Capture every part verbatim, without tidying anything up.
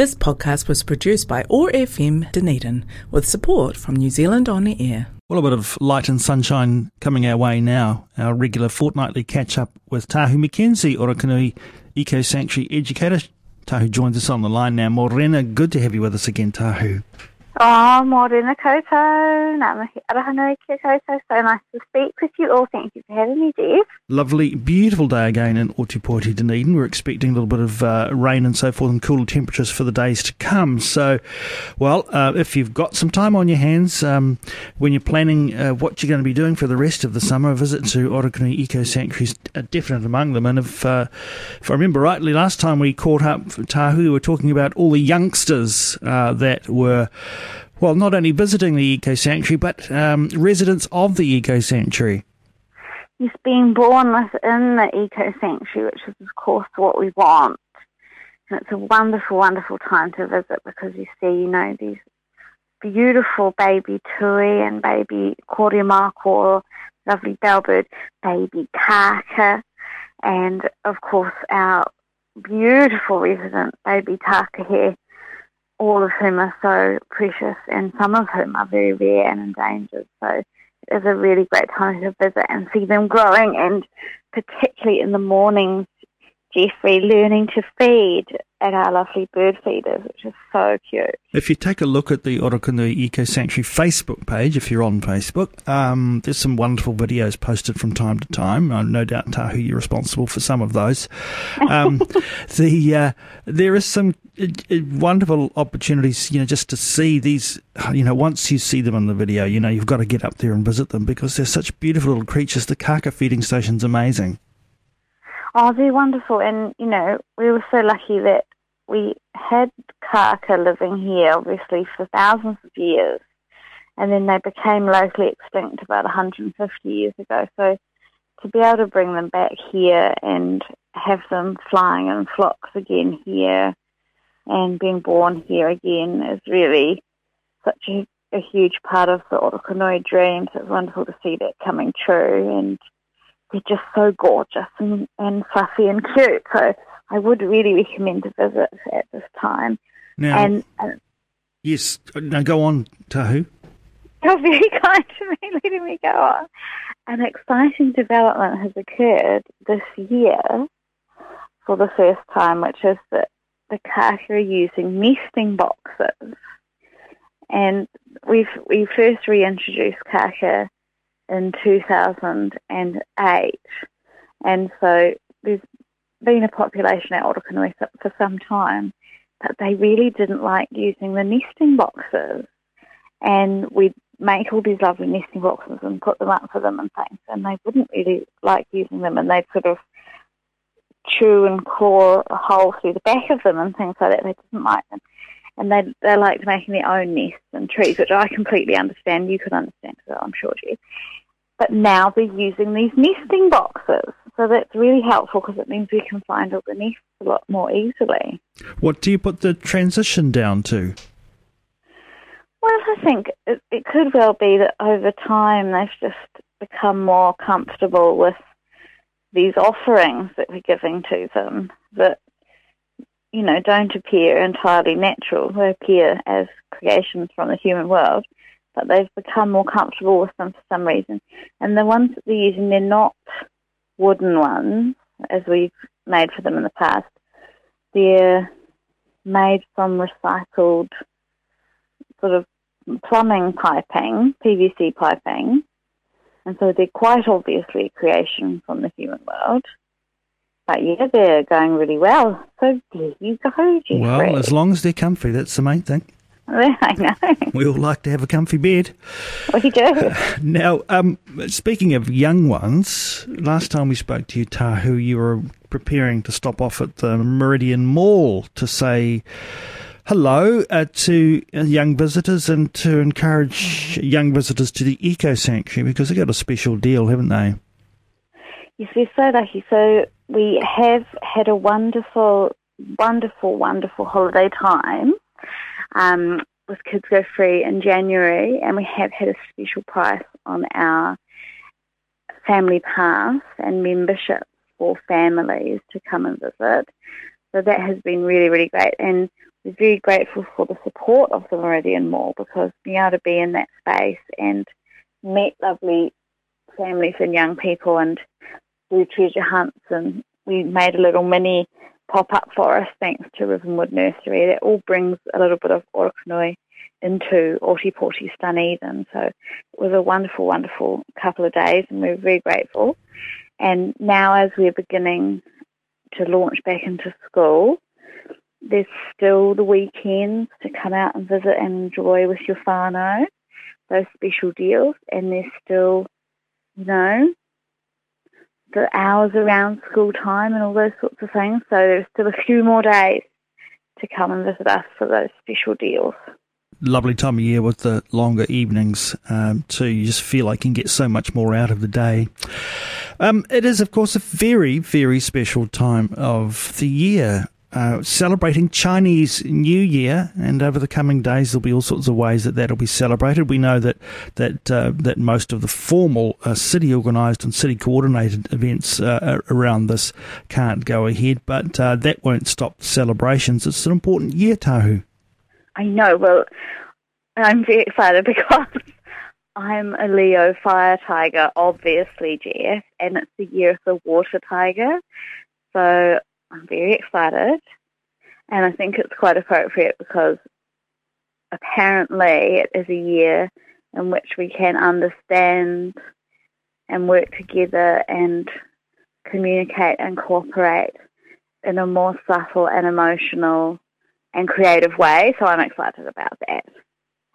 This podcast was produced by O R F M Dunedin with support from New Zealand On Air. Well, a bit of light and sunshine coming our way now. Our regular fortnightly catch-up with Tahu McKenzie, Orokonui Ecosanctuary educator. Tahu joins us on the line now. Morena, good to have you with us again, Tahu. Oh, morena koutou, ngā mihi arahanui kia koutou, so nice to speak with you all. Thank you for having me, Jeff. Lovely, beautiful day again in Ōtepoti, Dunedin. We're expecting a little bit of uh, rain and so forth and cooler temperatures for the days to come. So, well, uh, if you've got some time on your hands, um, when you're planning uh, what you're going to be doing for the rest of the summer, a visit to Orokonui Eco Sanctuary is definite among them. And if, uh, if I remember rightly, last time we caught up, Tahu, we were talking about all the youngsters uh, that were... Well, not only visiting the Eco Sanctuary, but um, residents of the Eco Sanctuary. Yes, being born within the Eco Sanctuary, which is, of course, what we want. And it's a wonderful, wonderful time to visit because you see, you know, these beautiful baby tui and baby kore mako, lovely bellbird, baby kaka, and, of course, our beautiful resident, baby taka here. All of whom are so precious and some of whom are very rare and endangered. So it is a really great time to visit and see them growing, and particularly in the mornings, Jeffrey, learning to feed at our lovely bird feeders, which is so cute. If you take a look at the Orokonui Eco Sanctuary Facebook page, if you're on Facebook, um, there's some wonderful videos posted from time to time. Uh, no doubt, Tahu, you're responsible for some of those. Um, the uh, there is some uh, wonderful opportunities, you know, just to see these. You know, once you see them on the video, you know, you've got to get up there and visit them because they're such beautiful little creatures. The kaka feeding station's amazing. Oh, they're wonderful, and, you know, we were so lucky that we had kaka living here, obviously, for thousands of years, and then they became locally extinct about one hundred fifty years ago, so to be able to bring them back here and have them flying in flocks again here and being born here again is really such a, a huge part of the Orokonui dream, so it's wonderful to see that coming true, and they're just so gorgeous and, and fluffy and cute. So I would really recommend a visit at this time. Now, and, uh, yes, now go on, Tahu. You're very kind to me, letting me go on. An exciting development has occurred this year for the first time, which is that the kaka are using nesting boxes. And we've, we first reintroduced kaka in two thousand eight, and so there's been a population at Orokonui for some time, but they really didn't like using the nesting boxes, and we'd make all these lovely nesting boxes and put them up for them and things, and they wouldn't really like using them, and they'd sort of chew and claw a hole through the back of them and things like that. They didn't like them. And they they liked making their own nests and trees, which I completely understand. You can understand, so I'm sure, Jeff. But now they're using these nesting boxes. So that's really helpful because it means we can find all the nests a lot more easily. What do you put the transition down to? Well, I think it, it could well be that over time they've just become more comfortable with these offerings that we're giving to them that, you know, don't appear entirely natural. They appear as creations from the human world, but they've become more comfortable with them for some reason. And the ones that they're using, they're not wooden ones, as we've made for them in the past. They're made from recycled sort of plumbing piping, P V C piping, and so they're quite obviously a creation from the human world. But yeah, they're going really well. So there you go, Jeffrey. Well, as long as they're comfy, that's the main thing. I know. We all like to have a comfy bed. We do. Uh, now, um, speaking of young ones, last time we spoke to you, Tahu, you were preparing to stop off at the Meridian Mall to say hello uh, to young visitors and to encourage young visitors to the Eco Sanctuary because they've got a special deal, haven't they? Yes, we're so lucky. So we have had a wonderful, wonderful, wonderful holiday time um, with Kids Go Free in January, and we have had a special price on our family pass and membership for families to come and visit. So that has been really, really great. And we're very grateful for the support of the Meridian Mall, because being able to be in that space and meet lovely families and young people and do treasure hunts, and we made a little mini pop-up for us thanks to Rivenwood Nursery. That all brings a little bit of Orokonui into Ōtepoti Dunedin. So it was a wonderful, wonderful couple of days, and we were very grateful. And now as we're beginning to launch back into school, there's still the weekends to come out and visit and enjoy with your whānau, those special deals, and there's still, you know, the hours around school time and all those sorts of things. So there's still a few more days to come and visit us for those special deals. Lovely time of year with the longer evenings um, too. You just feel like you can get so much more out of the day. Um, it is, of course, a very, very special time of the year, uh, celebrating Chinese New Year, and over the coming days there'll be all sorts of ways that that'll be celebrated. We know that that uh, that most of the formal uh, city-organised and city-coordinated events uh, around this can't go ahead, but uh, that won't stop celebrations. It's an important year, Tahu. I know. Well, I'm very excited because I'm a Leo fire tiger, obviously, Jeff, and it's the year of the water tiger. So I'm very excited, and I think it's quite appropriate because apparently it is a year in which we can understand and work together and communicate and cooperate in a more subtle and emotional and creative way, so I'm excited about that.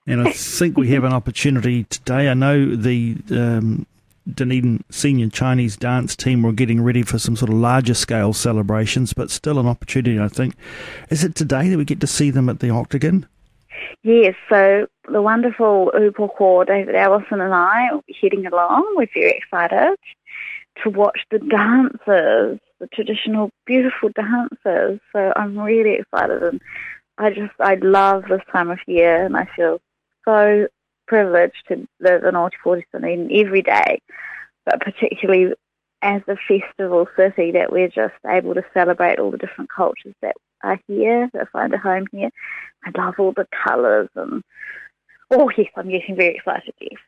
And I think we have an opportunity today. I know the um, Dunedin Senior Chinese Dance Team were getting ready for some sort of larger-scale celebrations, but still an opportunity, I think. Is it today that we get to see them at the Octagon? Yes, so the wonderful Upu Kuo, David Allison and I, are heading along. We're very excited to watch the dancers, the traditional beautiful dances. So I'm really excited, and I just, I love this time of year, and I feel so privileged to live in Ōtepoti Dunedin every day, but particularly as a festival city that we're just able to celebrate all the different cultures that are here, that find a home here. I love all the colours, and oh yes, I'm getting very excited, yes.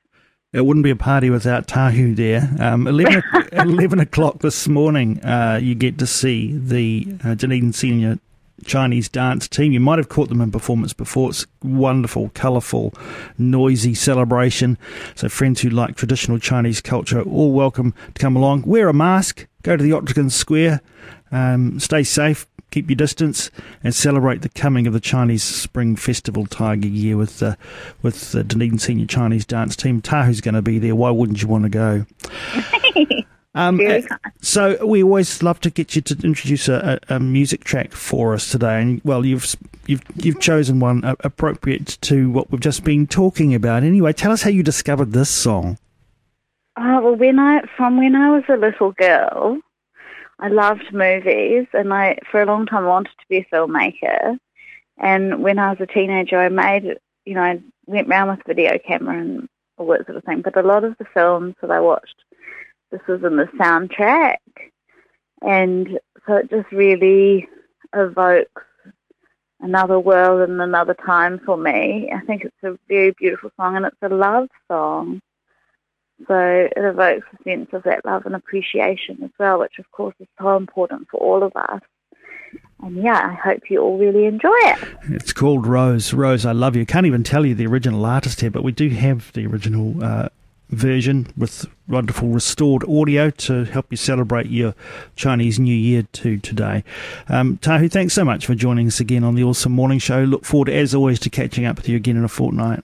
It wouldn't be a party without Tahu there. Um, eleven, eleven o'clock this morning, uh, you get to see the uh, Dunedin Senior Chinese Dance Team. You might have caught them in performance before. It's a wonderful, colourful, noisy celebration. So friends who like traditional Chinese culture are all welcome to come along. Wear a mask, go to the Octagon Square, um, stay safe, keep your distance, and celebrate the coming of the Chinese Spring Festival Tiger Year with the, with the Dunedin Senior Chinese Dance Team. Tahu's going to be there. Why wouldn't you want to go? Um, so we always love to get you to introduce a, a music track for us today, and well, you've you've you've chosen one appropriate to what we've just been talking about. Anyway, tell us how you discovered this song. Oh well, when I from when I was a little girl, I loved movies, and I, for a long time, wanted to be a filmmaker. And when I was a teenager, I made, you know, I went round with video camera and all that sort of thing. But a lot of the films that I watched, this was in the soundtrack. And so it just really evokes another world and another time for me. I think it's a very beautiful song, and it's a love song. So it evokes a sense of that love and appreciation as well, which, of course, is so important for all of us. And, yeah, I hope you all really enjoy it. It's called Rose. Rose, I love you. Can't even tell you the original artist here, but we do have the original uh, version with wonderful restored audio to help you celebrate your Chinese New Year too today. Um, Tahu, thanks so much for joining us again on the Awesome Morning Show. Look forward, as always, to catching up with you again in a fortnight.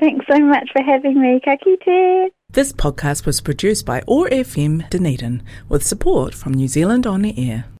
Thanks so much for having me. Ka kite. This podcast was produced by O R F M Dunedin with support from New Zealand On Air.